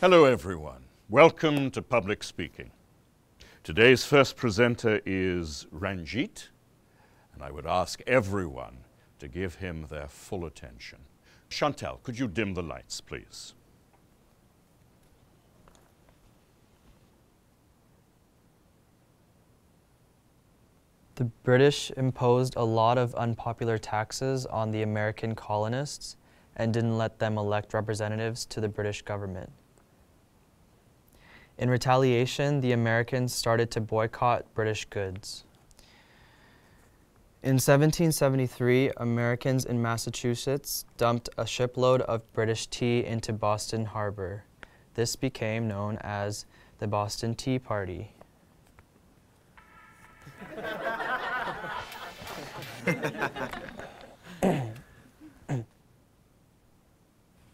Hello everyone, welcome to Public Speaking. Today's first presenter is Ranjit, and I would ask everyone to give him their full attention. Chantal, could you dim the lights, please? The British imposed a lot of unpopular taxes on the American colonists and didn't let them elect representatives to the British government. In retaliation, the Americans started to boycott British goods. In 1773, Americans in Massachusetts dumped a shipload of British tea into Boston Harbor. This became known as the Boston Tea Party.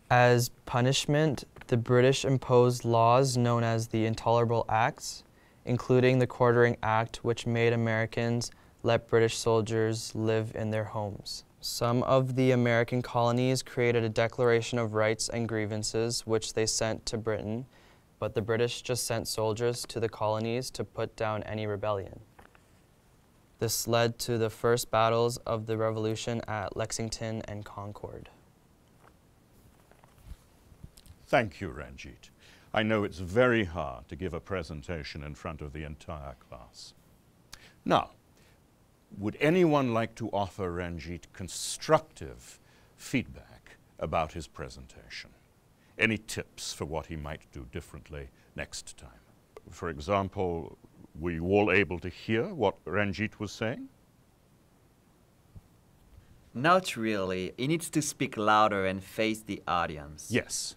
As punishment, the British imposed laws known as the Intolerable Acts, including the Quartering Act, which made Americans let British soldiers live in their homes. Some of the American colonies created a Declaration of Rights and Grievances, which they sent to Britain, but the British just sent soldiers to the colonies to put down any rebellion. This led to the first battles of the Revolution at Lexington and Concord. Thank you, Ranjit. I know it's very hard to give a presentation in front of the entire class. Now, would anyone like to offer Ranjit constructive feedback about his presentation? Any tips for what he might do differently next time? For example, were you all able to hear what Ranjit was saying? Not really. He needs to speak louder and face the audience. Yes.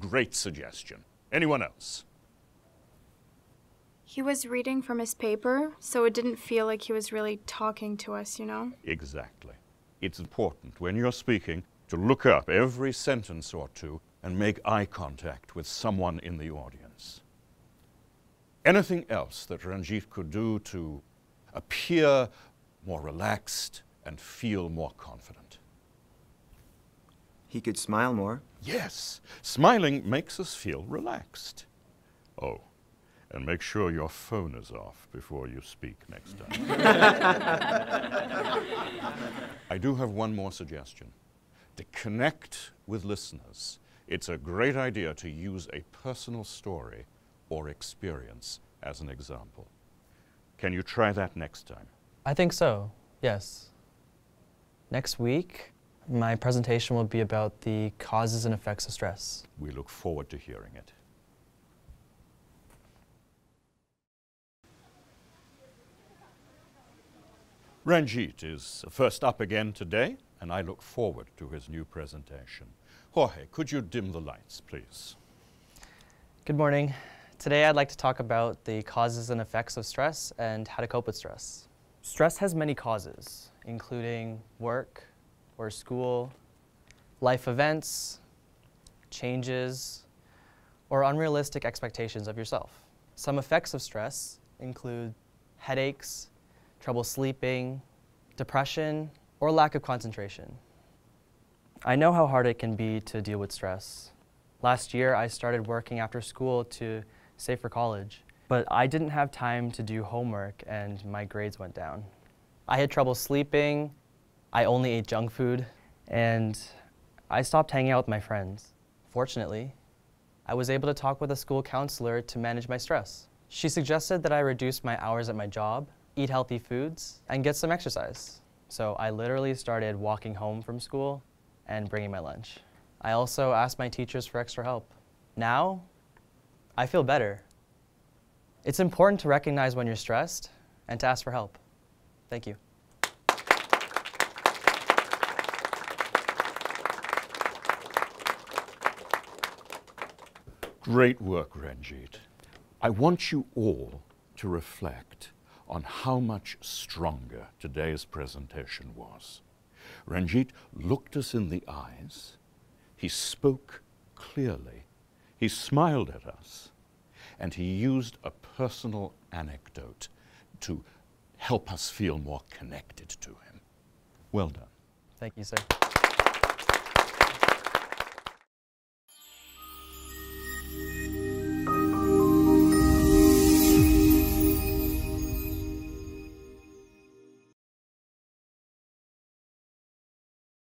Great suggestion. Anyone else? He was reading from his paper, so it didn't feel like he was really talking to us, you know? Exactly. It's important when you're speaking to look up every sentence or two and make eye contact with someone in the audience. Anything else that Ranjit could do to appear more relaxed and feel more confident? He could smile more. Yes, smiling makes us feel relaxed. Oh, and make sure your phone is off before you speak next time. I do have one more suggestion. To connect with listeners, it's a great idea to use a personal story or experience as an example. Can you try that next time? I think so, yes. Next week, my presentation will be about the causes and effects of stress. We look forward to hearing it. Ranjit is first up again today, and I look forward to his new presentation. Jorge, could you dim the lights, please? Good morning. Today I'd like to talk about the causes and effects of stress and how to cope with stress. Stress has many causes, including work, or school, life events, changes, or unrealistic expectations of yourself. Some effects of stress include headaches, trouble sleeping, depression, or lack of concentration. I know how hard it can be to deal with stress. Last year, I started working after school to save for college, but I didn't have time to do homework and my grades went down. I had trouble sleeping, I only ate junk food, and I stopped hanging out with my friends. Fortunately, I was able to talk with a school counselor to manage my stress. She suggested that I reduce my hours at my job, eat healthy foods, and get some exercise. So I literally started walking home from school and bringing my lunch. I also asked my teachers for extra help. Now, I feel better. It's important to recognize when you're stressed and to ask for help. Thank you. Great work, Ranjit. I want you all to reflect on how much stronger today's presentation was. Ranjit looked us in the eyes, he spoke clearly, he smiled at us, and he used a personal anecdote to help us feel more connected to him. Well done. Thank you, sir.